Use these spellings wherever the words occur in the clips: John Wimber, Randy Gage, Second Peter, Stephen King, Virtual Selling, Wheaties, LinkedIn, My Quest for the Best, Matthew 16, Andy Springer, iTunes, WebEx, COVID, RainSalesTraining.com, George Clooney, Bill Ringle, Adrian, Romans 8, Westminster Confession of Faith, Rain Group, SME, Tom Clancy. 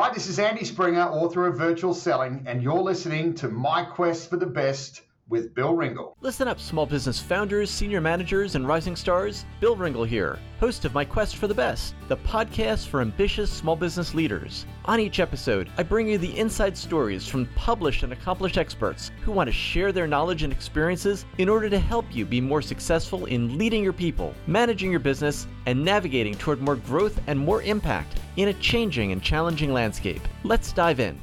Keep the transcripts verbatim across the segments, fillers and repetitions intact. Hi, this is Andy Springer, author of Virtual Selling, and you're listening to My Quest for the Best with Bill Ringle. Listen up, small business founders, senior managers, and rising stars. Bill Ringle here, host of My Quest for the Best, the podcast for ambitious small business leaders. On each episode, I bring you the inside stories from published and accomplished experts who want to share their knowledge and experiences in order to help you be more successful in leading your people, managing your business, and navigating toward more growth and more impact in a changing and challenging landscape. Let's dive in.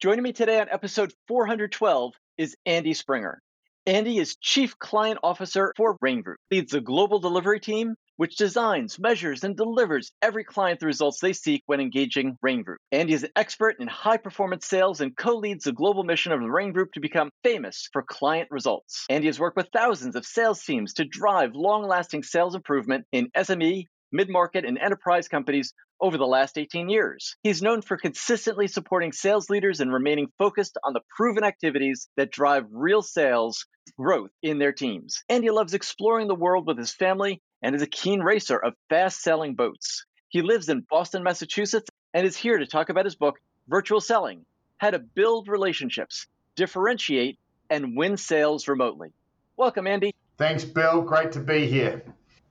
Joining me today on episode four hundred twelve is Andy Springer. Andy is Chief Client Officer for Rain Group, leads the global delivery team, which designs, measures, and delivers every client the results they seek when engaging Rain Group. Andy is an expert in high-performance sales and co-leads the global mission of the Rain Group to become famous for client results. Andy has worked with thousands of sales teams to drive long-lasting sales improvement in S M E, mid-market, and enterprise companies over the last eighteen years. He's known for consistently supporting sales leaders and remaining focused on the proven activities that drive real sales growth in their teams. Andy loves exploring the world with his family and is a keen racer of fast-selling boats. He lives in Boston, Massachusetts, and is here to talk about his book, Virtual Selling: How to Build Relationships, Differentiate, and Win Sales Remotely. Welcome, Andy. Thanks, Bill. Great to be here.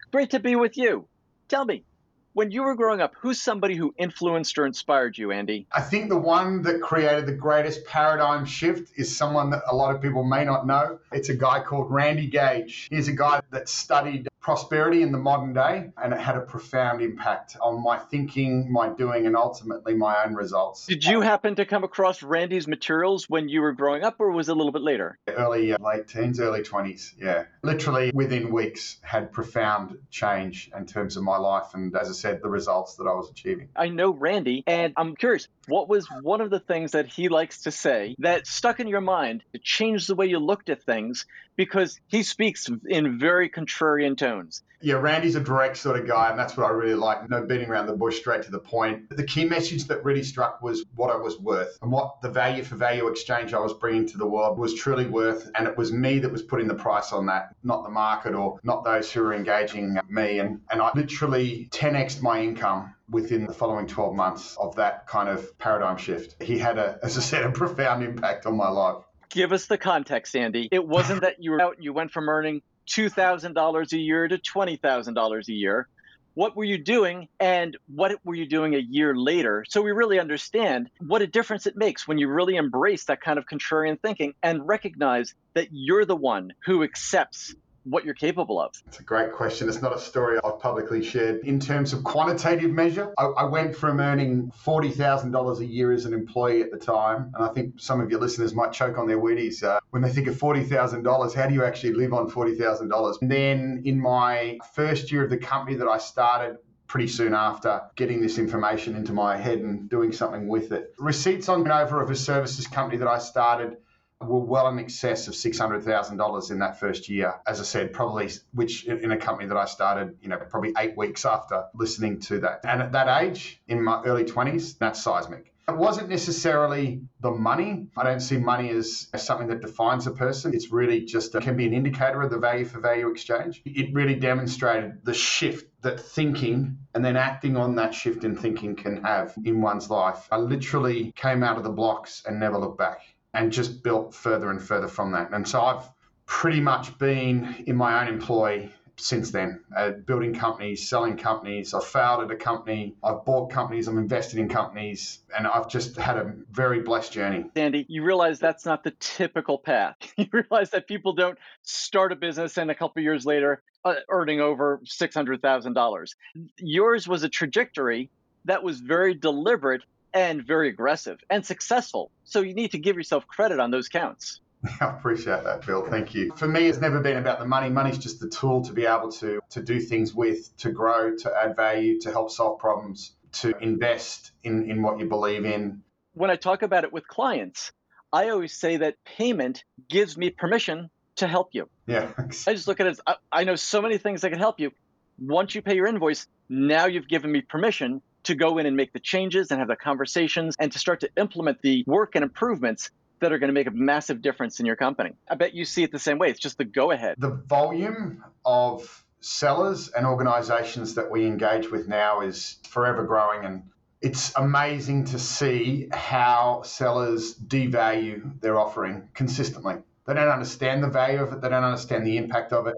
Great to be with you. Tell me, when you were growing up, who's somebody who influenced or inspired you, Andy? I think the one that created the greatest paradigm shift is someone that a lot of people may not know. It's a guy called Randy Gage. He's a guy that studied prosperity in the modern day, and it had a profound impact on my thinking, my doing, and ultimately my own results. Did you happen to come across Randy's materials when you were growing up, or was it a little bit later? Early, uh, late teens, early twenties, yeah. Literally within weeks had profound change in terms of my life and, as I said, the results that I was achieving. I know Randy, and I'm curious, what was one of the things that he likes to say that stuck in your mind to change the way you looked at things? Because he speaks in very contrarian tones. Yeah, Randy's a direct sort of guy, and that's what I really like. No beating around the bush, straight to the point. The key message that really struck was what I was worth and what the value for value exchange I was bringing to the world was truly worth. And it was me that was putting the price on that, not the market or not those who were engaging me. And, and I literally ten X'd my income within the following twelve months of that kind of paradigm shift. He had, a, as I said, a profound impact on my life. Give us the context, Andy. It wasn't that you were out and you went from earning two thousand dollars a year to twenty thousand dollars a year. What were you doing, and what were you doing a year later? So we really understand what a difference it makes when you really embrace that kind of contrarian thinking and recognize that you're the one who accepts what you're capable of. It's a great question. It's not a story I've publicly shared. In terms of quantitative measure, I, I went from earning forty thousand dollars a year as an employee at the time, and I think some of your listeners might choke on their Wheaties uh, when they think of forty thousand dollars. How do you actually live on forty thousand dollars? And then in my first year of the company that I started, pretty soon after getting this information into my head and doing something with it, receipts on and over of a services company that I started were well in excess of six hundred thousand dollars in that first year. As I said, probably, which in a company that I started, you know, probably eight weeks after listening to that. And at that age, in my early twenties, that's seismic. It wasn't necessarily the money. I don't see money as, as something that defines a person. It's really just a, can be an indicator of the value for value exchange. It really demonstrated the shift that thinking and then acting on that shift in thinking can have in one's life. I literally came out of the blocks and never looked back, and just built further and further from that. And so I've pretty much been in my own employ since then, uh, building companies, selling companies. I've failed at a company, I've bought companies, I've invested in companies, and I've just had a very blessed journey. Andy, you realize that's not the typical path. You realize that people don't start a business and a couple of years later uh, earning over six hundred thousand dollars. Yours was a trajectory that was very deliberate and very aggressive and successful. So you need to give yourself credit on those counts. I appreciate that, Bill. Thank you. For me, it's never been about the money. Money's just the tool to be able to, to do things with, to grow, to add value, to help solve problems, to invest in, in what you believe in. When I talk about it with clients, I always say that payment gives me permission to help you. Yeah. I just look at it as, I, I know so many things that can help you. Once you pay your invoice, now you've given me permission to go in and make the changes and have the conversations and to start to implement the work and improvements that are going to make a massive difference in your company. I bet you see it the same way. It's just the go-ahead. The volume of sellers and organizations that we engage with now is forever growing, and it's amazing to see how sellers devalue their offering consistently. They don't understand the value of it. They don't understand the impact of it.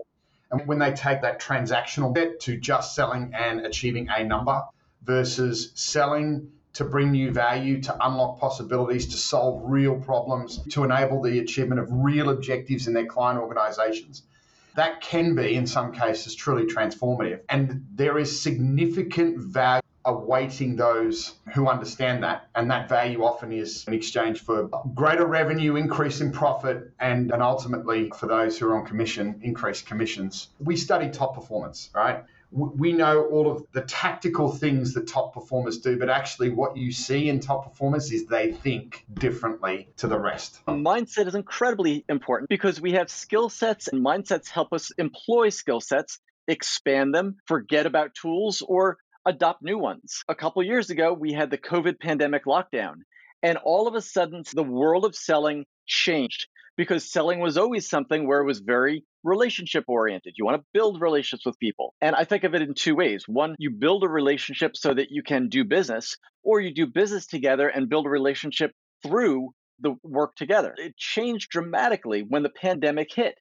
And when they take that transactional bet to just selling and achieving a number versus selling to bring new value, to unlock possibilities, to solve real problems, to enable the achievement of real objectives in their client organizations, that can be, in some cases, truly transformative. And there is significant value awaiting those who understand that. And that value often is in exchange for greater revenue, increase in profit, and, and ultimately for those who are on commission, increased commissions. We study top performance, right? We know all of the tactical things that top performers do, but actually what you see in top performers is they think differently to the rest. Mindset is incredibly important because we have skill sets, and mindsets help us employ skill sets, expand them, forget about tools, or adopt new ones. A couple of years ago, we had the COVID pandemic lockdown, and all of a sudden, the world of selling changed. Because selling was always something where it was very relationship oriented. You want to build relationships with people. And I think of it in two ways. One, you build a relationship so that you can do business, or you do business together and build a relationship through the work together. It changed dramatically when the pandemic hit.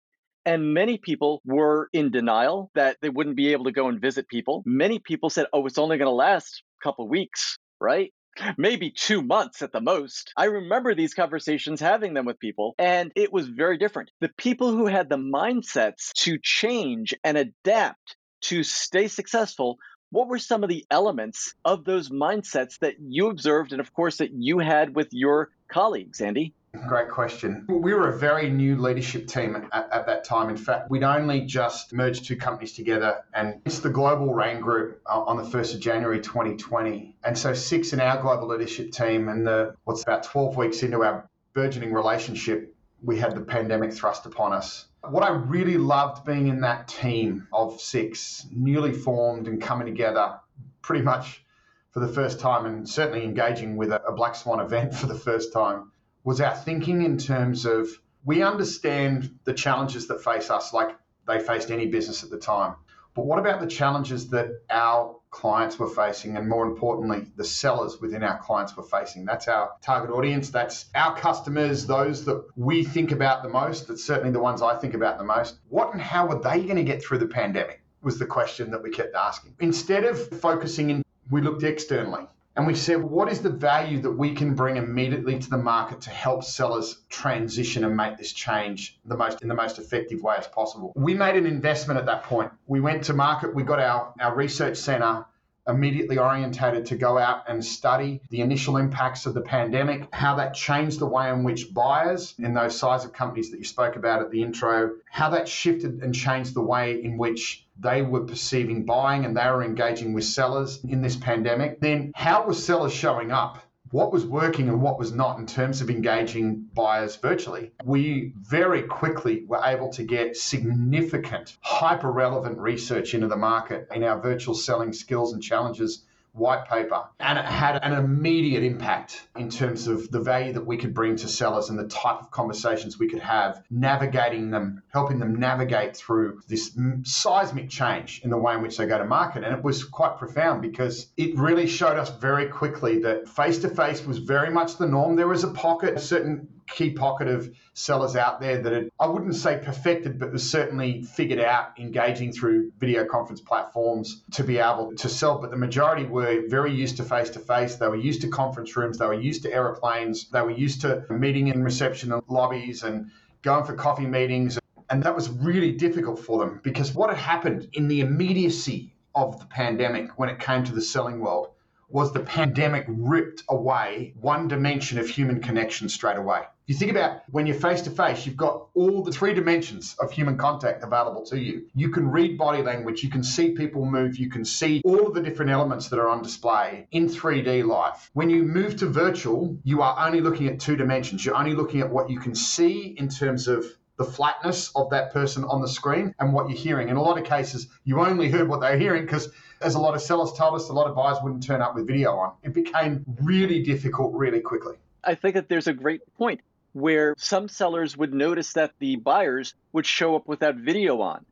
And many people were in denial that they wouldn't be able to go and visit people. Many people said, oh, it's only going to last a couple of weeks, right? Maybe two months at the most. I remember these conversations, having them with people, and it was very different. The people who had the mindsets to change and adapt to stay successful, what were some of the elements of those mindsets that you observed and, of course, that you had with your colleagues, Andy? Great question. We were a very new leadership team at, at that time. In fact, we'd only just merged two companies together, and it's the global Rain Group uh, on the first of January twenty twenty. And so six in our global leadership team, and the what's about twelve weeks into our burgeoning relationship, we had the pandemic thrust upon us. What I really loved being in that team of six, newly formed and coming together pretty much for the first time, and certainly engaging with a, a Black Swan event for the first time, was our thinking in terms of, we understand the challenges that face us like they faced any business at the time. But what about the challenges that our clients were facing, and more importantly, the sellers within our clients were facing? That's our target audience. That's our customers, those that we think about the most. That's certainly the ones I think about the most. What and how are they going to get through the pandemic was the question that we kept asking. Instead of focusing in, we looked externally. And we said, what is the value that we can bring immediately to the market to help sellers transition and make this change the most in the most effective way as possible? We made an investment at that point. We went to market. We got our, our research center immediately orientated to go out and study the initial impacts of the pandemic, how that changed the way in which buyers in those size of companies that you spoke about at the intro, how that shifted and changed the way in which they were perceiving buying and they were engaging with sellers in this pandemic. Then how were sellers showing up? What was working and what was not in terms of engaging buyers virtually? We very quickly were able to get significant, hyper-relevant research into the market in our virtual selling skills and challenges white paper. And it had an immediate impact in terms of the value that we could bring to sellers and the type of conversations we could have, navigating them, helping them navigate through this seismic change in the way in which they go to market. And it was quite profound because it really showed us very quickly that face-to-face was very much the norm. There was a pocket, a certain key pocket of sellers out there that had, I wouldn't say perfected, but was certainly figured out engaging through video conference platforms to be able to sell. But the majority were very used to face-to-face. They were used to conference rooms. They were used to airplanes. They were used to meeting in reception lobbies and going for coffee meetings. And that was really difficult for them because what had happened in the immediacy of the pandemic when it came to the selling world was the pandemic ripped away one dimension of human connection straight away. You think about when you're face-to-face, you've got all the three dimensions of human contact available to you. You can read body language, you can see people move, you can see all of the different elements that are on display in three D life. When you move to virtual, you are only looking at two dimensions. You're only looking at what you can see in terms of the flatness of that person on the screen and what you're hearing. In a lot of cases, you only heard what they're hearing because, as a lot of sellers told us, a lot of buyers wouldn't turn up with video on. It became really difficult really quickly. I think that there's a great point where some sellers would notice that the buyers would show up without video on.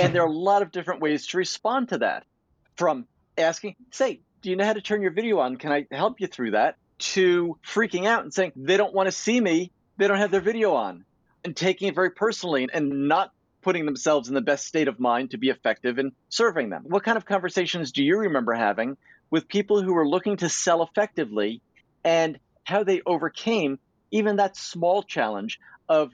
And there are a lot of different ways to respond to that, from asking, say, do you know how to turn your video on? Can I help you through that? To freaking out and saying, they don't want to see me. They don't have their video on, and taking it very personally and not putting themselves in the best state of mind to be effective in serving them. What kind of conversations do you remember having with people who were looking to sell effectively, and how they overcame even that small challenge of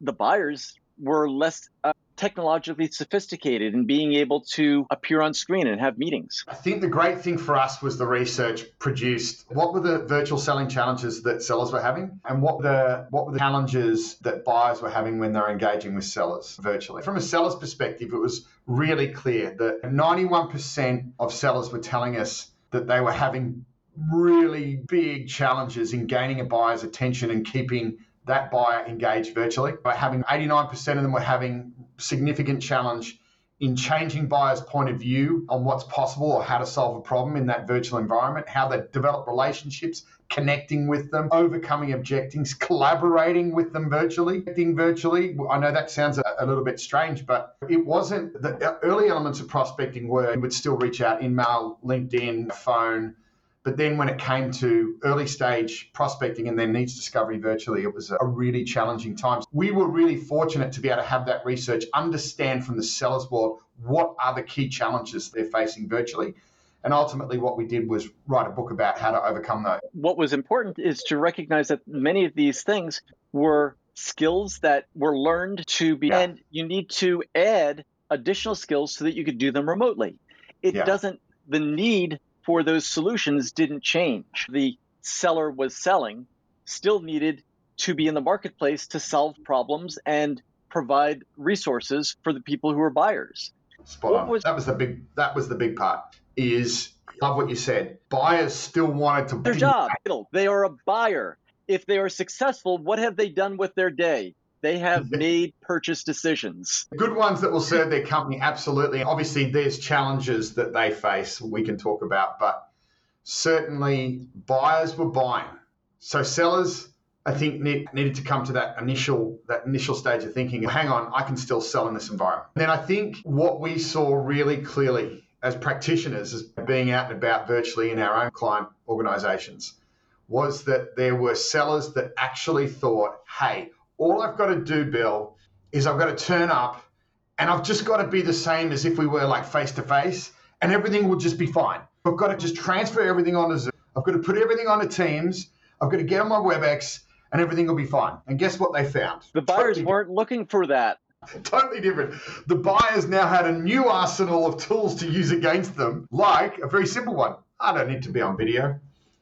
the buyers were less uh, technologically sophisticated in being able to appear on screen and have meetings? I think the great thing for us was the research produced. What were the virtual selling challenges that sellers were having? And what were the, what were the challenges that buyers were having when they're engaging with sellers virtually? From a seller's perspective, it was really clear that ninety-one percent of sellers were telling us that they were having really big challenges in gaining a buyer's attention and keeping that buyer engaged virtually. By having eighty-nine percent of them were having significant challenge in changing buyers' point of view on what's possible or how to solve a problem in that virtual environment, how they develop relationships, connecting with them, overcoming objections, collaborating with them virtually. virtually. I know that sounds a, a little bit strange, but it wasn't. The early elements of prospecting were, you would still reach out in mail, LinkedIn, phone. But then when it came to early stage prospecting and then needs discovery virtually, it was a really challenging time. We were really fortunate to be able to have that research, understand from the seller's world what are the key challenges they're facing virtually. And ultimately what we did was write a book about how to overcome those. What was important is to recognize that many of these things were skills that were learned to be, yeah. and you need to add additional skills so that you could do them remotely. It yeah. doesn't, the need for those solutions didn't change. The seller was selling, still needed to be in the marketplace to solve problems and provide resources for the people who are buyers. Spot on. Was, that was the big that was the big part is, love what you said, buyers still wanted to buy. Their job, they are a buyer. If they are successful, what have they done with their day? They have made purchase decisions. Good ones that will serve their company, absolutely. Obviously, there's challenges that they face we can talk about, but certainly buyers were buying. So sellers, I think, need, needed to come to that initial that initial stage of thinking, hang on, I can still sell in this environment. And then I think what we saw really clearly as practitioners, as being out and about virtually in our own client organizations, was that there were sellers that actually thought, hey, all I've got to do, Bill, is I've got to turn up and I've just got to be the same as if we were like face-to-face and everything will just be fine. I've got to just transfer everything onto Zoom. I've got to put everything onto Teams. I've got to get on my WebEx and everything will be fine. And guess what they found? The buyers totally weren't looking for that. Totally different. The buyers now had a new arsenal of tools to use against them, like a very simple one. I don't need to be on video.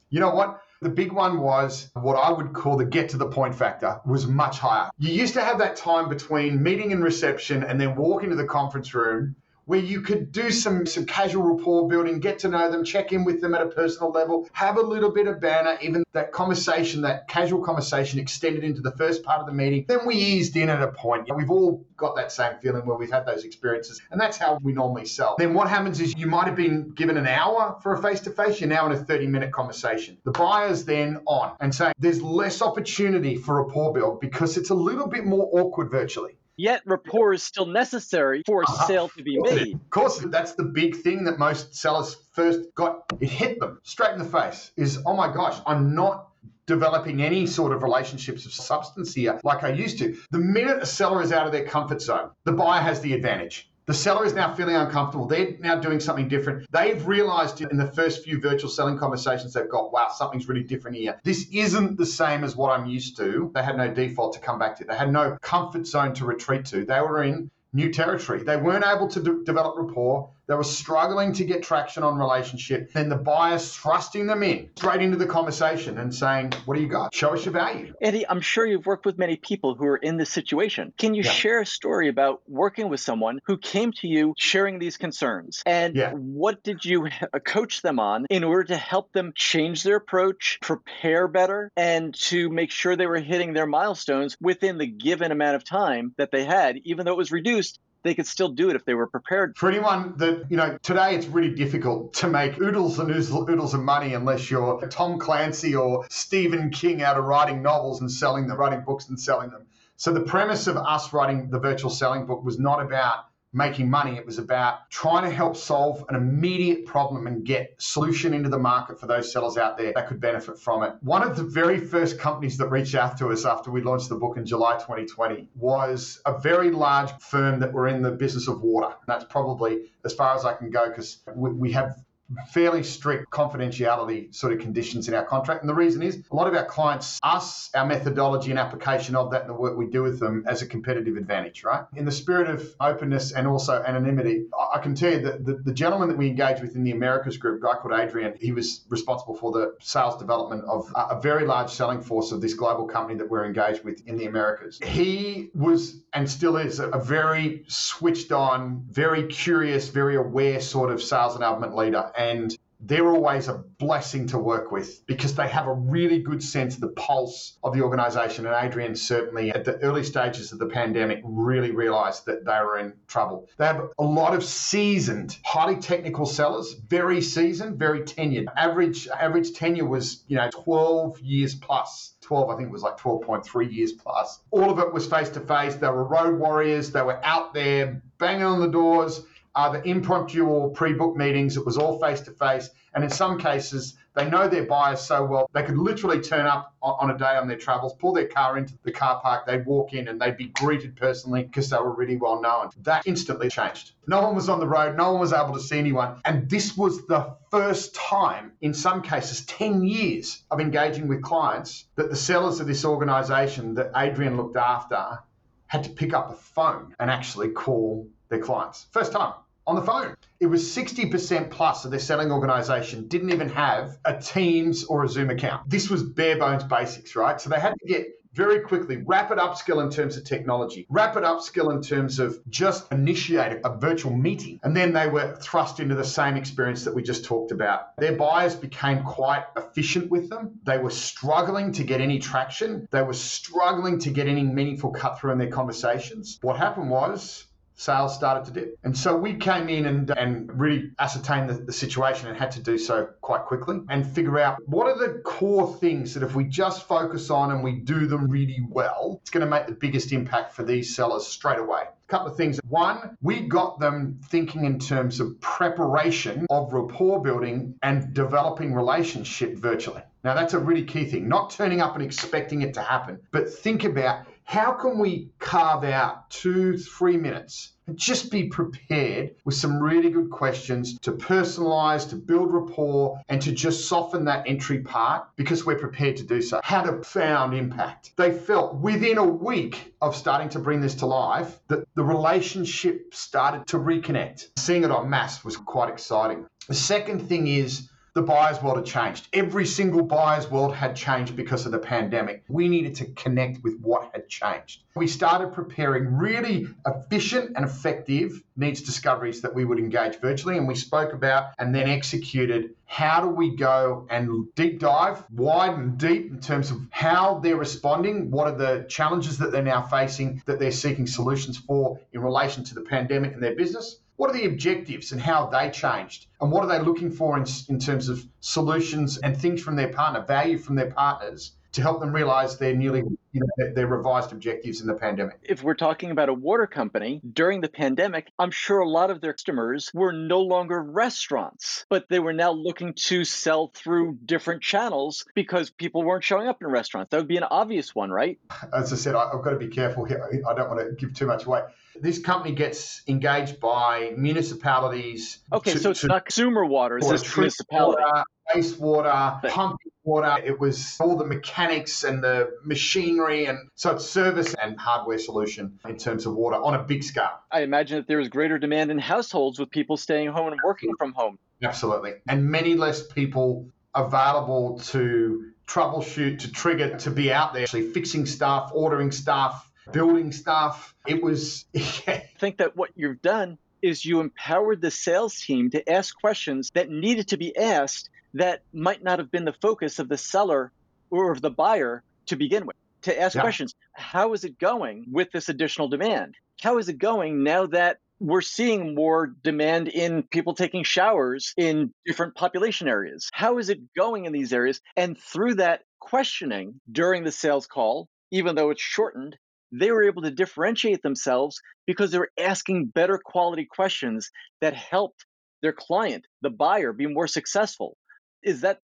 You know what? The big one was what I would call the get to the point factor was much higher. You used to have that time between meeting and reception and then walk into the conference room where you could do some, some casual rapport building, get to know them, check in with them at a personal level, have a little bit of banter, even that conversation, that casual conversation extended into the first part of the meeting. Then we eased in at a point. We've all got that same feeling where we've had those experiences, and that's how we normally sell. Then what happens is you might have been given an hour for a face-to-face, you're now in a thirty-minute conversation. The buyer's then on and saying there's less opportunity for rapport build because it's a little bit more awkward virtually. Yet rapport is still necessary for a sale to be made. Of course, that's the big thing that most sellers first got. It hit them straight in the face is, oh my gosh, I'm not developing any sort of relationships of substance here like I used to. The minute a seller is out of their comfort zone, the buyer has the advantage. The seller is now feeling uncomfortable. They're now doing something different. They've realized in the first few virtual selling conversations they've got, wow, something's really different here. This isn't the same as what I'm used to. They had no default to come back to. They had no comfort zone to retreat to. They were in new territory. They weren't able to de- develop rapport. They were struggling to get traction on relationship. Then the buyer's thrusting them in straight into the conversation and saying, what do you got? Show us your value. Eddie, I'm sure you've worked with many people who are in this situation. Can you yeah. share a story about working with someone who came to you sharing these concerns? And yeah. what did you coach them on in order to help them change their approach, prepare better, and to make sure they were hitting their milestones within the given amount of time that they had, even though it was reduced? They could still do it if they were prepared. For anyone that, you know, today it's really difficult to make oodles and oodles of money unless you're Tom Clancy or Stephen King out of writing novels and selling them, writing books and selling them. So the premise of us writing the virtual selling book was not about making money. It was about trying to help solve an immediate problem and get solution into the market for those sellers out there that could benefit from it. One of the very first companies that reached out to us after we launched the book in July twenty twenty was a very large firm that were in the business of water. And that's probably as far as I can go, because we have fairly strict confidentiality sort of conditions in our contract. And the reason is a lot of our clients, us, our methodology and application of that and the work we do with them as a competitive advantage, right? In the spirit of openness and also anonymity, I can tell you that the, the gentleman that we engaged with in the Americas group, a guy called Adrian, he was responsible for the sales development of a, a very large selling force of this global company that we're engaged with in the Americas. He was, and still is, a, a very switched on, very curious, very aware sort of sales enablement leader. And they're always a blessing to work with because they have a really good sense of the pulse of the organization. And Adrian certainly, at the early stages of the pandemic, really realized that they were in trouble. They have a lot of seasoned, highly technical sellers, very seasoned, very tenured. Average average tenure was, you know, twelve years plus. twelve, I think it was like twelve point three years plus. All of it was face-to-face. They were road warriors. They were out there banging on the doors. Either impromptu or pre-book meetings, it was all face-to-face. And in some cases, they know their buyers so well, they could literally turn up on a day on their travels, pull their car into the car park, they'd walk in and they'd be greeted personally because they were really well known. That instantly changed. No one was on the road, no one was able to see anyone. And this was the first time, in some cases, ten years of engaging with clients, that the sellers of this organization that Adrian looked after had to pick up a phone and actually call their clients. First time on the phone. It was sixty percent plus of their selling organization didn't even have a Teams or a Zoom account. This was bare bones basics, right? So they had to get very quickly, rapid upskill in terms of technology, rapid upskill in terms of just initiate a virtual meeting. And then they were thrust into the same experience that we just talked about. Their buyers became quite efficient with them. They were struggling to get any traction. They were struggling to get any meaningful cut through in their conversations. What happened was, sales started to dip. And so we came in and, and really ascertained the, the situation and had to do so quite quickly and figure out what are the core things that if we just focus on and we do them really well, it's going to make the biggest impact for these sellers straight away. A couple of things. One, we got them thinking in terms of preparation of rapport building and developing relationship virtually. Now, that's a really key thing, not turning up and expecting it to happen, but think about how can we carve out two, three minutes and just be prepared with some really good questions to personalize, to build rapport, and to just soften that entry part because we're prepared to do so. Had a profound impact. They felt within a week of starting to bring this to life that the relationship started to reconnect. Seeing it en masse was quite exciting. The second thing is, the buyer's world had changed. Every single buyer's world had changed because of the pandemic. We needed to connect with what had changed. We started preparing really efficient and effective needs discoveries that we would engage virtually, and we spoke about and then executed how do we go and deep dive, wide and deep in terms of how they're responding, what are the challenges that they're now facing that they're seeking solutions for in relation to the pandemic and their business. What are the objectives and how they changed? And what are they looking for in, in terms of solutions and things from their partner, value from their partners to help them realize their newly, you know, their revised objectives in the pandemic? If we're talking about a water company, during the pandemic, I'm sure a lot of their customers were no longer restaurants, but they were now looking to sell through different channels because people weren't showing up in restaurants. That would be an obvious one, right? As I said, I've got to be careful here. I don't want to give too much away. This company gets engaged by municipalities. Okay, to, so it's to, not consumer water, it's just municipality. Water, wastewater, pumping water. It was all the mechanics and the machinery. And so it's service and hardware solution in terms of water on a big scale. I imagine that there was greater demand in households with people staying home and working from home. Absolutely. And many less people available to troubleshoot, to trigger, to be out there actually fixing stuff, ordering stuff, building stuff. It was, yeah. I think that what you've done is you empowered the sales team to ask questions that needed to be asked that might not have been the focus of the seller or of the buyer to begin with, to ask yeah. questions. How is it going with this additional demand? How is it going now that we're seeing more demand in people taking showers in different population areas? How is it going in these areas? And through that questioning during the sales call, even though it's shortened, they were able to differentiate themselves because they were asking better quality questions that helped their client, the buyer, be more successful. Is that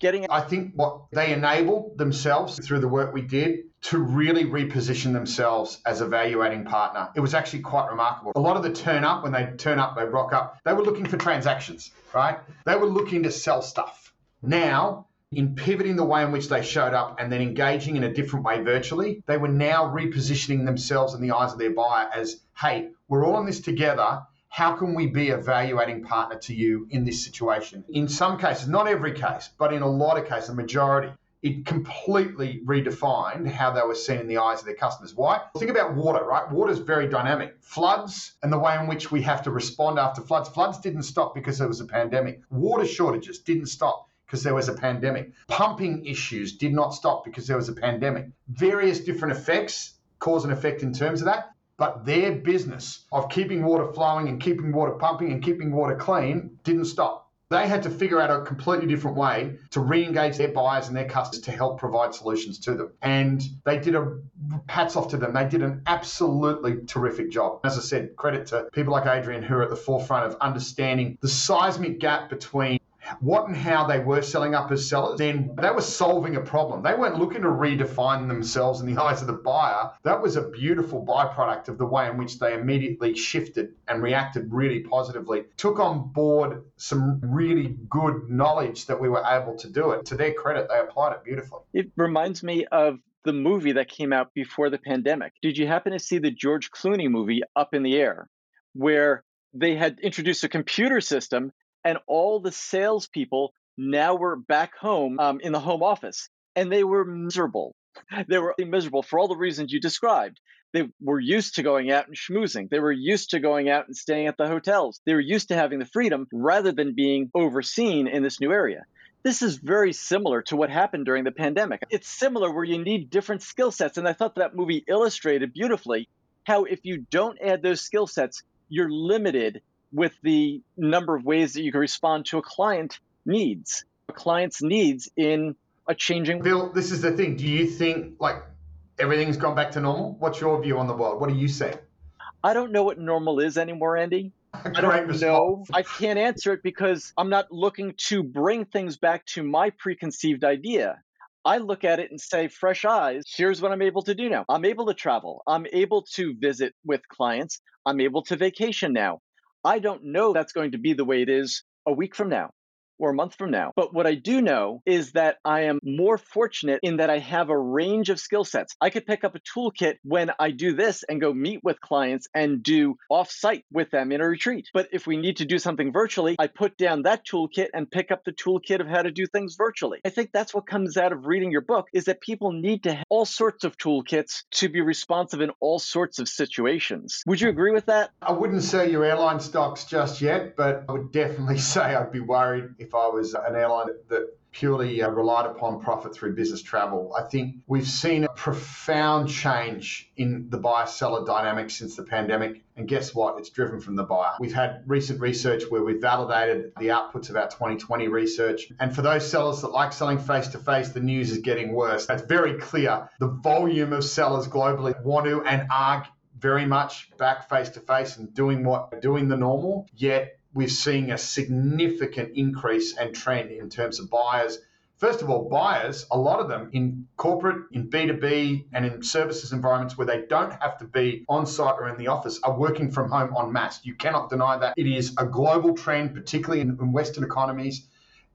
getting it? I think what they enabled themselves through the work we did to really reposition themselves as a value-adding partner. It was actually quite remarkable. A lot of the turn up, when they turn up, they rock up, they were looking for transactions, right? They were looking to sell stuff. Now, in pivoting the way in which they showed up and then engaging in a different way virtually, they were now repositioning themselves in the eyes of their buyer as, hey, we're all in this together. How can we be a value-adding partner to you in this situation? In some cases, not every case, but in a lot of cases, the majority, it completely redefined how they were seen in the eyes of their customers. Why? Think about water, right? Water is very dynamic. Floods and the way in which we have to respond after floods. Floods didn't stop because there was a pandemic. Water shortages didn't stop because there was a pandemic. Pumping issues did not stop because there was a pandemic. Various different effects, cause and effect in terms of that. But their business of keeping water flowing and keeping water pumping and keeping water clean didn't stop. They had to figure out a completely different way to re-engage their buyers and their customers to help provide solutions to them. And they did a, hats off to them, they did an absolutely terrific job. As I said, credit to people like Adrian who are at the forefront of understanding the seismic gap between what and how they were selling up as sellers. Then they were solving a problem. They weren't looking to redefine themselves in the eyes of the buyer. That was a beautiful byproduct of the way in which they immediately shifted and reacted really positively, took on board some really good knowledge that we were able to do it. To their credit, they applied it beautifully. It reminds me of the movie that came out before the pandemic. Did you happen to see the George Clooney movie, Up in the Air, where they had introduced a computer system and all the salespeople now were back home um, in the home office, and they were miserable. They were miserable for all the reasons you described. They were used to going out and schmoozing. They were used to going out and staying at the hotels. They were used to having the freedom rather than being overseen in this new area. This is very similar to what happened during the pandemic. It's similar where you need different skill sets, and I thought that movie illustrated beautifully how if you don't add those skill sets, you're limited with the number of ways that you can respond to a client needs, a client's needs in a changing. Bill, this is the thing. Do you think like everything's gone back to normal? What's your view on the world? What do you say? I don't know what normal is anymore, Andy. I don't know. I can't answer it because I'm not looking to bring things back to my preconceived idea. I look at it and say, fresh eyes, here's what I'm able to do now. I'm able to travel. I'm able to visit with clients. I'm able to vacation now. I don't know that's going to be the way it is a week from now or a month from now. But what I do know is that I am more fortunate in that I have a range of skill sets. I could pick up a toolkit when I do this and go meet with clients and do off-site with them in a retreat. But if we need to do something virtually, I put down that toolkit and pick up the toolkit of how to do things virtually. I think that's what comes out of reading your book is that people need to have all sorts of toolkits to be responsive in all sorts of situations. Would you agree with that? I wouldn't sell your airline stocks just yet, but I would definitely say I'd be worried if If I was an airline that purely relied upon profit through business travel. I think we've seen a profound change in the buyer-seller dynamic since the pandemic. And guess what? It's driven from the buyer. We've had recent research where we validated the outputs of our twenty twenty research. And for those sellers that like selling face-to-face, the news is getting worse. That's very clear. The volume of sellers globally want to and are very much back face-to-face and doing what doing the normal, yet we've seen a significant increase and trend in terms of buyers. First of all, buyers, a lot of them in corporate, in B two B, and in services environments where they don't have to be on site or in the office, are working from home en masse. You cannot deny that. It is a global trend, particularly in Western economies,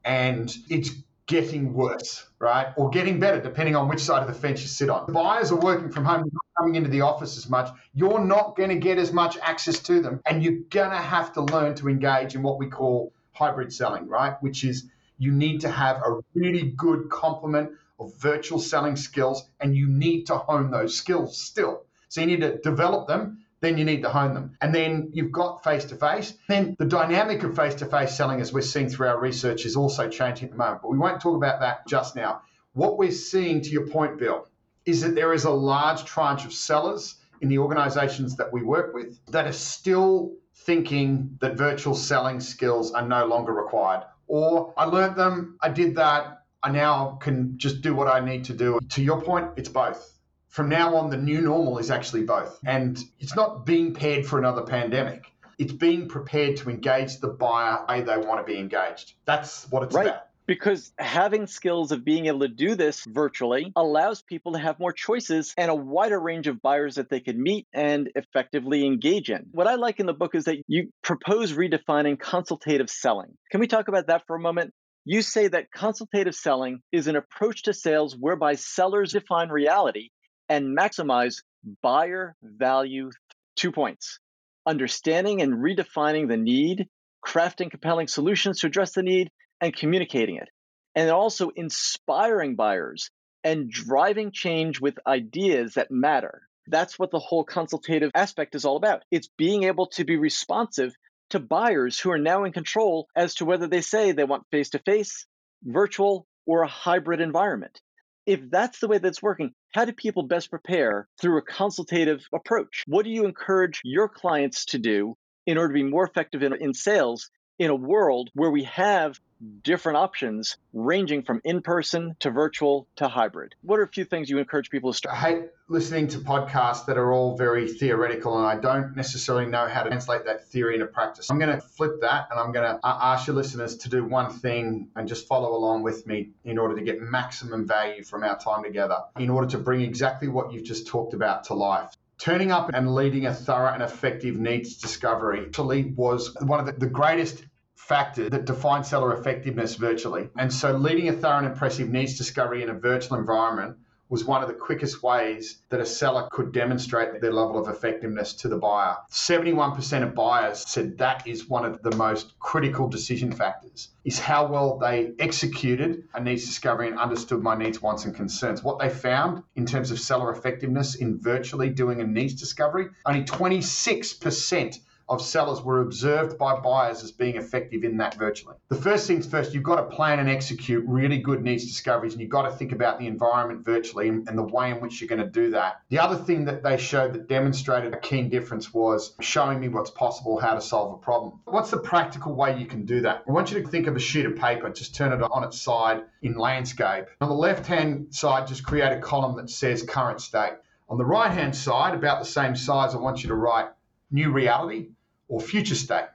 and it's getting worse, right? Or getting better, depending on which side of the fence you sit on. Buyers are working from home, not coming into the office as much. You're not going to get as much access to them, and you're going to have to learn to engage in what we call hybrid selling, right? Which is you need to have a really good complement of virtual selling skills, and you need to hone those skills still. So you need to develop them. Then you need to hone them. And then you've got face-to-face. Then the dynamic of face-to-face selling, as we're seeing through our research, is also changing at the moment. But we won't talk about that just now. What we're seeing, to your point, Bill, is that there is a large tranche of sellers in the organizations that we work with that are still thinking that virtual selling skills are no longer required. Or I learned them, I did that, I now can just do what I need to do. To your point, it's both. from now on, the new normal is actually both. And it's not being paired for another pandemic. It's being prepared to engage the buyer the way they want to be engaged. That's what it's right. about. Because having skills of being able to do this virtually allows people to have more choices and a wider range of buyers that they can meet and effectively engage in. What I like in the book is that you propose redefining consultative selling. Can we talk about that for a moment? You say that consultative selling is an approach to sales whereby sellers define reality and maximize buyer value. Two points: understanding and redefining the need, crafting compelling solutions to address the need, and communicating it. And also inspiring buyers and driving change with ideas that matter. That's what the whole consultative aspect is all about. It's being able to be responsive to buyers who are now in control as to whether they say they want face-to-face, virtual, or a hybrid environment. If that's the way that's working, how do people best prepare through a consultative approach? What do you encourage your clients to do in order to be more effective in, in sales in a world where we have different options ranging from in-person to virtual to hybrid? What are a few things you encourage people to start? I hate listening to podcasts that are all very theoretical, and I don't necessarily know how to translate that theory into practice. I'm going to flip that, and I'm going to ask your listeners to do one thing and just follow along with me in order to get maximum value from our time together, in order to bring exactly what you've just talked about to life. Turning up and leading a thorough and effective needs discovery actually was one of the, the greatest factor that defines seller effectiveness virtually. And so leading a thorough and impressive needs discovery in a virtual environment was one of the quickest ways that a seller could demonstrate their level of effectiveness to the buyer. seventy-one percent of buyers said that is one of the most critical decision factors, is how well they executed a needs discovery and understood my needs, wants, and concerns. What they found in terms of seller effectiveness in virtually doing a needs discovery, only twenty-six percent of sellers were observed by buyers as being effective in that virtually. The first things first, you've got to plan and execute really good needs discoveries, and you've got to think about the environment virtually and the way in which you're going to do that. The other thing that they showed that demonstrated a keen difference was showing me what's possible, how to solve a problem. What's the practical way you can do that? I want you to think of a sheet of paper, just turn it on its side in landscape. On the left-hand side, just create a column that says current state. On the right-hand side, about the same size, I want you to write new reality or future state,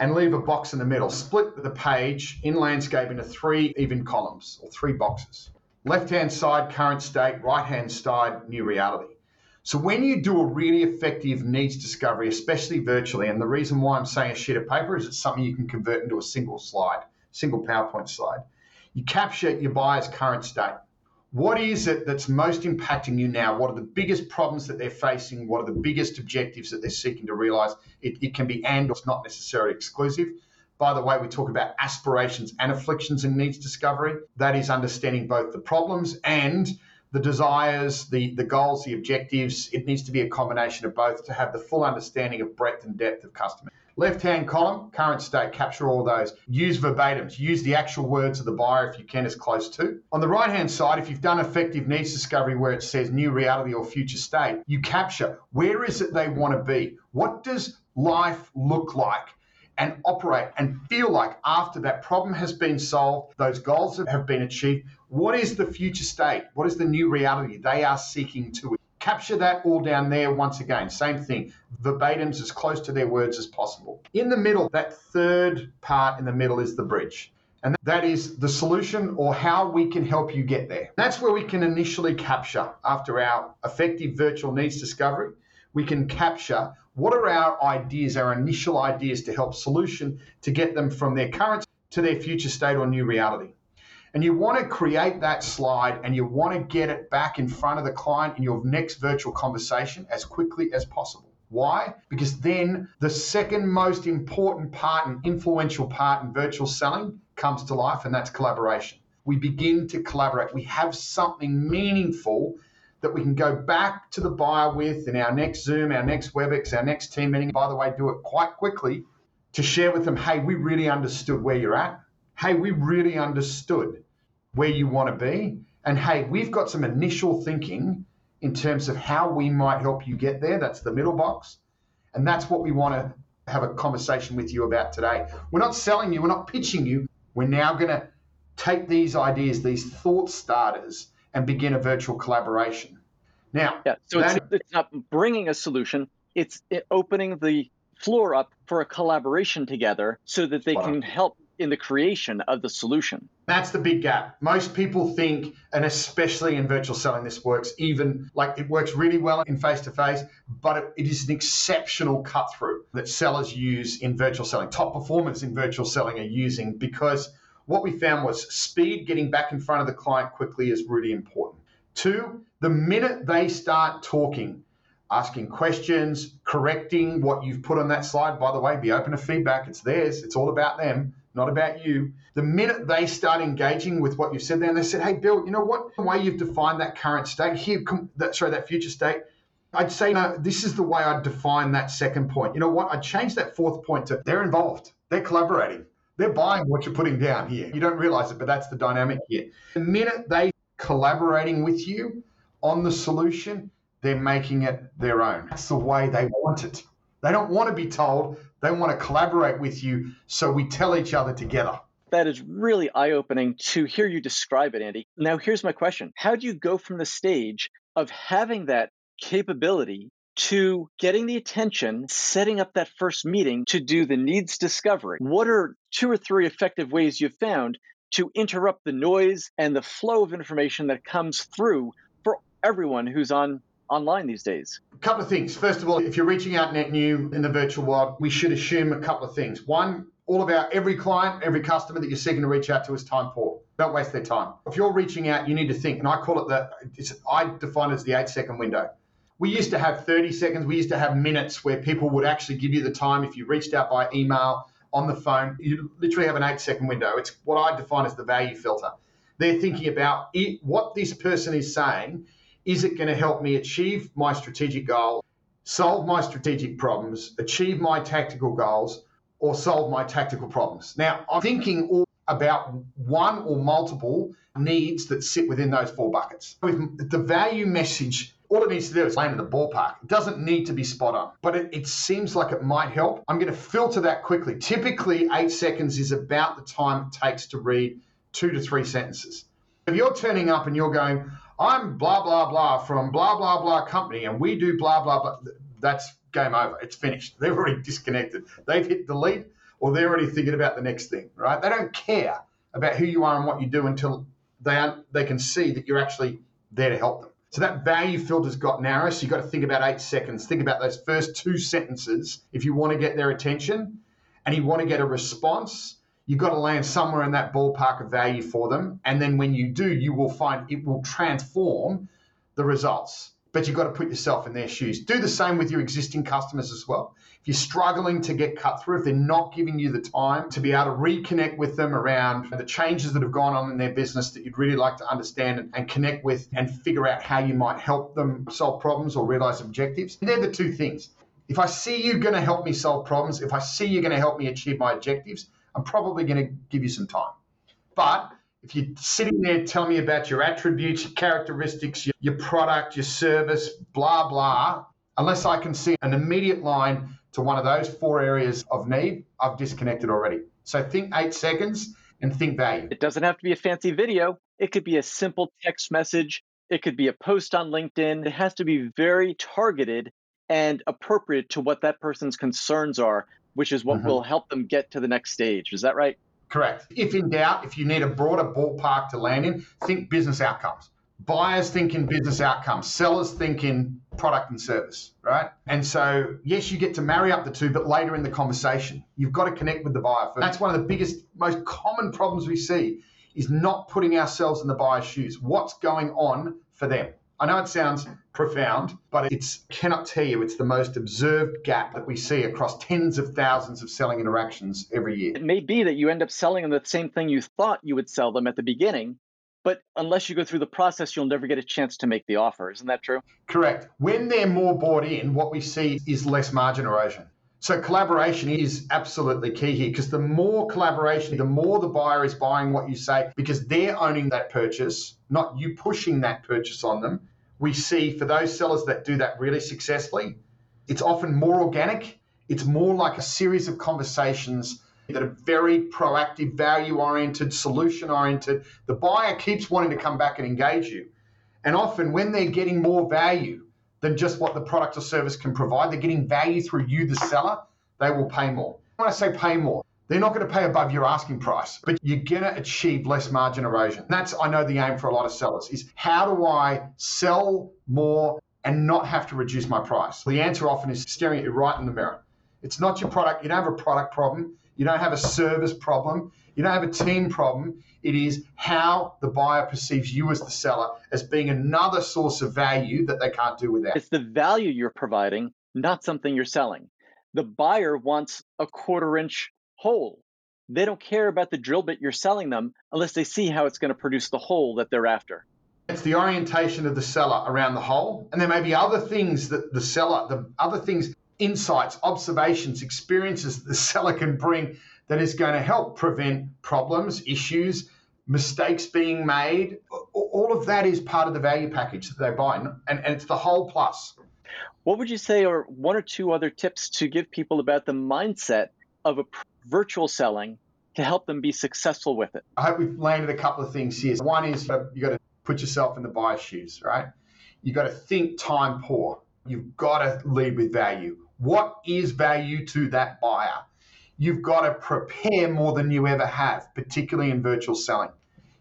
and leave a box in the middle. Split the page in landscape into three even columns or three boxes. Left-hand side, current state, right-hand side, new reality. So when you do a really effective needs discovery, especially virtually, and the reason why I'm saying a sheet of paper is it's something you can convert into a single slide, single PowerPoint slide. You capture your buyer's current state. What is it that's most impacting you now? What are the biggest problems that they're facing? What are the biggest objectives that they're seeking to realize? It, it can be and, or it's not necessarily exclusive. By the way, we talk about aspirations and afflictions in needs discovery. That is understanding both the problems and the desires, the, the goals, the objectives. It needs to be a combination of both to have the full understanding of breadth and depth of customer. Left-hand column, current state, capture all those. Use verbatims. Use the actual words of the buyer if you can, as close to. On the right-hand side, if you've done effective needs discovery where it says new reality or future state, you capture where is it they want to be? What does life look like and operate and feel like after that problem has been solved, those goals have been achieved? What is the future state? What is the new reality they are seeking to achieve? Capture that all down there once again. Same thing, verbatims as close to their words as possible. In the middle, that third part in the middle is the bridge. And that is the solution or how we can help you get there. That's where we can initially capture, after our effective virtual needs discovery, we can capture what are our ideas, our initial ideas to help solution to get them from their current to their future state or new reality. And you want to create that slide and you want to get it back in front of the client in your next virtual conversation as quickly as possible. Why? Because then the second most important part and influential part in virtual selling comes to life, and that's collaboration. We begin to collaborate. We have something meaningful that we can go back to the buyer with in our next Zoom, our next WebEx, our next team meeting. By the way, do it quite quickly to share with them, hey, we really understood where you're at. Hey, we really understood where you want to be. And hey, we've got some initial thinking in terms of how we might help you get there. That's the middle box. And that's what we want to have a conversation with you about today. We're not selling you. We're not pitching you. We're now going to take these ideas, these thought starters, and begin a virtual collaboration. Now, yeah, so it's, is- it's not bringing a solution, it's opening the floor up for a collaboration together so that they wow. can help in the creation of the solution. That's the big gap. Most people think, and especially in virtual selling, this works even like it works really well in face-to-face, but it, it is an exceptional cut through that sellers use in virtual selling. Top performers in virtual selling are using, because what we found was speed, getting back in front of the client quickly, is really important. Two, the minute they start talking, asking questions, correcting what you've put on that slide, by the way, be open to feedback, it's theirs, it's all about them, not about you. The minute they start engaging with what you've said there, and they said, hey, Bill, you know what? The way you've defined that current state here, that, sorry, that future state, I'd say, no, this is the way I'd define that second point. You know what? I'd change that fourth point to they're involved. They're collaborating. They're buying what you're putting down here. You don't realize it, but that's the dynamic here. The minute they collaborating with you on the solution, they're making it their own. That's the way they want it. They don't want to be told. They want to collaborate with you, so we tell each other together. That is really eye-opening to hear you describe it, Andy. Now, here's my question. How do you go from the stage of having that capability to getting the attention, setting up that first meeting to do the needs discovery? What are two or three effective ways you've found to interrupt the noise and the flow of information that comes through for everyone who's on online these days? A couple of things. First of all, if you're reaching out net new in the virtual world, we should assume a couple of things. One, all about every client, every customer that you're seeking to reach out to is time poor. Don't waste their time. If you're reaching out, you need to think, and I call it the, it's, I define it as the eight second window. We used to have thirty seconds. We used to have minutes where people would actually give you the time. If you reached out by email, on the phone, you literally have an eight second window. It's what I define as the value filter. They're thinking about it, what this person is saying. Is it going to help me achieve my strategic goal, solve my strategic problems, achieve my tactical goals, or solve my tactical problems? Now, I'm thinking all about one or multiple needs that sit within those four buckets. With the value message, all it needs to do is land in the ballpark. It doesn't need to be spot on, but it, it seems like it might help. I'm going to filter that quickly. Typically, eight seconds is about the time it takes to read two to three sentences. If you're turning up and you're going, I'm blah, blah, blah from blah, blah, blah company, and we do blah, blah, blah, that's game over. It's finished. They're already disconnected. They've hit delete, or they're already thinking about the next thing, right? They don't care about who you are and what you do until they aren't, they can see that you're actually there to help them. So that value filter's got narrow, so you've got to think about eight seconds. Think about those first two sentences if you want to get their attention and you want to get a response. You've got to land somewhere in that ballpark of value for them. And then when you do, you will find it will transform the results. But you've got to put yourself in their shoes. Do the same with your existing customers as well. If you're struggling to get cut through, if they're not giving you the time to be able to reconnect with them around the changes that have gone on in their business that you'd really like to understand and connect with and figure out how you might help them solve problems or realize objectives, they're the two things. If I see you're going to help me solve problems, if I see you're going to help me achieve my objectives, I'm probably going to give you some time. But if you're sitting there telling me about your attributes, your characteristics, your, your product, your service, blah, blah, unless I can see an immediate line to one of those four areas of need, I've disconnected already. So think eight seconds and think value. It doesn't have to be a fancy video. It could be a simple text message. It could be a post on LinkedIn. It has to be very targeted and appropriate to what that person's concerns are, which is what mm-hmm. will help them get to the next stage. Is that right? Correct. If in doubt, if you need a broader ballpark to land in, think business outcomes. Buyers think in business outcomes. Sellers think in product and service, right? And so, yes, you get to marry up the two, but later in the conversation, you've got to connect with the buyer first. That's one of the biggest, most common problems we see is not putting ourselves in the buyer's shoes. What's going on for them? I know it sounds profound, but it's cannot tell you it's the most observed gap that we see across tens of thousands of selling interactions every year. It may be that you end up selling them the same thing you thought you would sell them at the beginning, but unless you go through the process, you'll never get a chance to make the offer. Isn't that true? Correct. When they're more bought in, what we see is less margin erosion. So collaboration is absolutely key here, because the more collaboration, the more the buyer is buying what you say, because they're owning that purchase, not you pushing that purchase on them. We see for those sellers that do that really successfully, it's often more organic. It's more like a series of conversations that are very proactive, value-oriented, solution-oriented. The buyer keeps wanting to come back and engage you. And often when they're getting more value than just what the product or service can provide, they're getting value through you, the seller, they will pay more. When I say pay more, they're not going to pay above your asking price, but you're going to achieve less margin erosion. That's, I know, the aim for a lot of sellers is, how do I sell more and not have to reduce my price? The answer often is staring at you right in the mirror. It's not your product. You don't have a product problem. You don't have a service problem. You don't have a team problem. It is how the buyer perceives you as the seller as being another source of value that they can't do without. It's the value you're providing, not something you're selling. The buyer wants a quarter inch hole. They don't care about the drill bit you're selling them unless they see how it's going to produce the hole that they're after. It's the orientation of the seller around the hole. And there may be other things that the seller, the other things, insights, observations, experiences that the seller can bring that is going to help prevent problems, issues, mistakes being made. All of that is part of the value package that they buy, and, and it's the whole plus. What would you say are one or two other tips to give people about the mindset of a virtual selling to help them be successful with it? I hope we've landed a couple of things here. One is you got to put yourself in the buyer's shoes, right? You got to think time poor. You've got to lead with value. What is value to that buyer? You've got to prepare more than you ever have, particularly in virtual selling.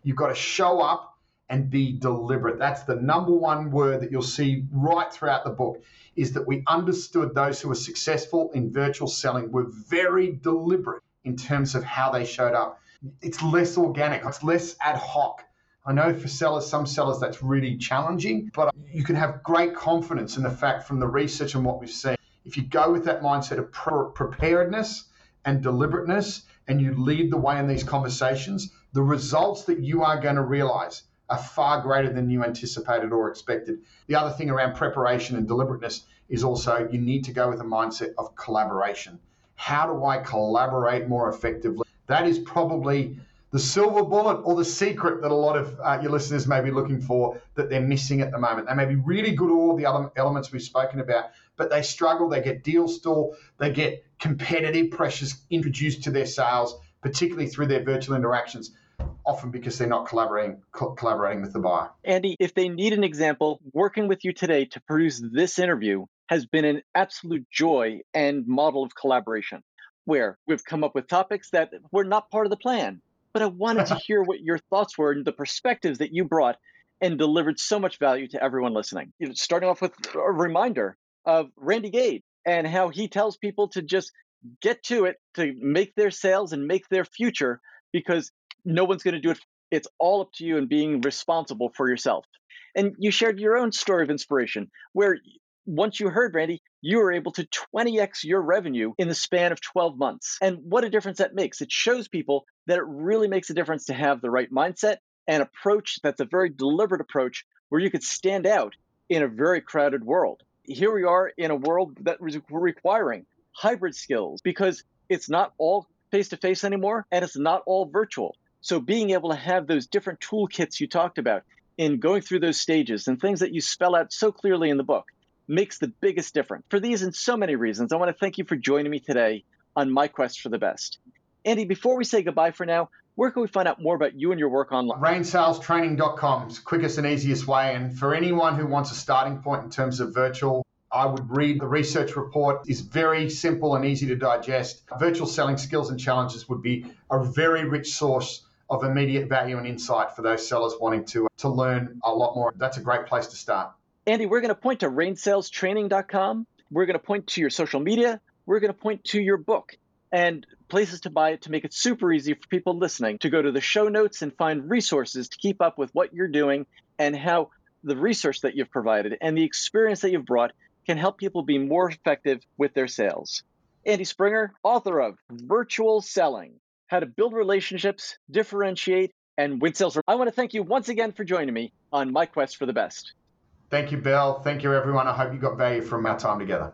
You've got to show up and be deliberate. That's the number one word that you'll see right throughout the book, is that we understood those who were successful in virtual selling were very deliberate in terms of how they showed up. It's less organic. It's less ad hoc. I know for sellers, some sellers, that's really challenging, but you can have great confidence in the fact from the research and what we've seen. If you go with that mindset of pre- preparedness and deliberateness, and you lead the way in these conversations, the results that you are going to realize are far greater than you anticipated or expected. The other thing around preparation and deliberateness is also you need to go with a mindset of collaboration. How do I collaborate more effectively? That is probably the silver bullet or the secret that a lot of uh, your listeners may be looking for that they're missing at the moment. They may be really good at all the other elements we've spoken about, but they struggle, they get deal stall, they get competitive pressures introduced to their sales, particularly through their virtual interactions, often because they're not collaborating co- collaborating with the buyer. Andy, if they need an example, working with you today to produce this interview has been an absolute joy and model of collaboration, where we've come up with topics that were not part of the plan. But I wanted to hear what your thoughts were and the perspectives that you brought and delivered so much value to everyone listening. You know, starting off with a reminder of Randy Gage and how he tells people to just get to it, to make their sales and make their future, because no one's going to do it. It's all up to you and being responsible for yourself. And you shared your own story of inspiration where once you heard Randy, you were able to twenty x your revenue in the span of twelve months. And what a difference that makes. It shows people that it really makes a difference to have the right mindset and approach that's a very deliberate approach where you could stand out in a very crowded world. Here we are in a world that is requiring hybrid skills because it's not all face-to-face anymore and it's not all virtual. So being able to have those different toolkits you talked about in going through those stages and things that you spell out so clearly in the book makes the biggest difference. For these and so many reasons, I want to thank you for joining me today on My Quest for the Best. Andy, before we say goodbye for now, where can we find out more about you and your work online? Rain Sales Training dot com is the quickest and easiest way. And for anyone who wants a starting point in terms of virtual, I would read the research report. It's very simple and easy to digest. Virtual Selling Skills and Challenges would be a very rich source of immediate value and insight for those sellers wanting to, to learn a lot more. That's a great place to start. Andy, we're going to point to Rain Sales Training dot com. We're going to point to your social media. We're going to point to your book and places to buy it to make it super easy for people listening to go to the show notes and find resources to keep up with what you're doing and how the research that you've provided and the experience that you've brought can help people be more effective with their sales. Andy Springer, author of Virtual Selling, How to Build Relationships, Differentiate, and Win Sales. I want to thank you once again for joining me on My Quest for the Best. Thank you, Bill. Thank you, everyone. I hope you got value from our time together.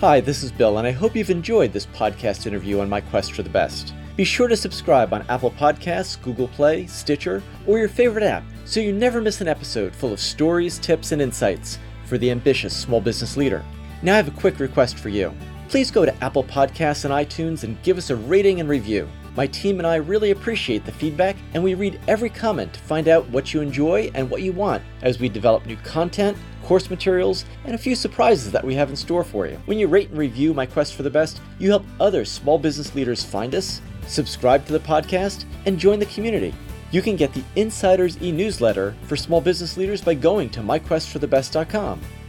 Hi, this is Bill, and I hope you've enjoyed this podcast interview on My Quest for the Best. Be sure to subscribe on Apple Podcasts, Google Play, Stitcher, or your favorite app so you never miss an episode full of stories, tips, and insights for the ambitious small business leader. Now I have a quick request for you. Please go to Apple Podcasts and iTunes and give us a rating and review. My team and I really appreciate the feedback, and we read every comment to find out what you enjoy and what you want as we develop new content, course materials, and a few surprises that we have in store for you. When you rate and review My Quest for the Best, you help other small business leaders find us, subscribe to the podcast, and join the community. You can get the Insider's e-newsletter for small business leaders by going to my quest for the best dot com.